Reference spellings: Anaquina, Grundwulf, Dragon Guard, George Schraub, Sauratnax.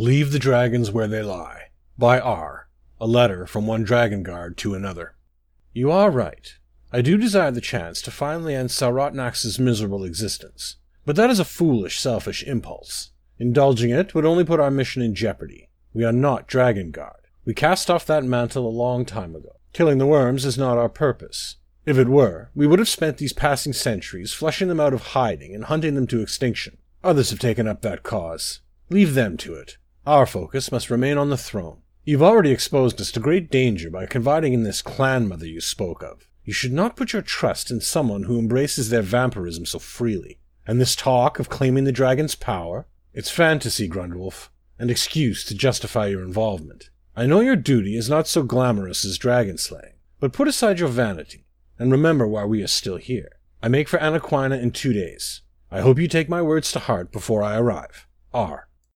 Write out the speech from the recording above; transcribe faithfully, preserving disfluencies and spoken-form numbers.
Leave the dragons where they lie. By R. A letter from one Dragon Guard to another. You are right. I do desire the chance to finally end Sauratnax's miserable existence. But that is a foolish, selfish impulse. Indulging it would only put our mission in jeopardy. We are not Dragon Guard. We cast off that mantle a long time ago. Killing the worms is not our purpose. If it were, we would have spent these passing centuries flushing them out of hiding and hunting them to extinction. Others have taken up that cause. Leave them to it. Our focus must remain on the throne. You've already exposed us to great danger by confiding in this clan mother you spoke of. You should not put your trust in someone who embraces their vampirism so freely. And this talk of claiming the dragon's power? It's fantasy, Grundwulf. An excuse to justify your involvement. I know your duty is not so glamorous as dragon slaying, but put aside your vanity, and remember why we are still here. I make for Anaquina in two days. I hope you take my words to heart before I arrive. R.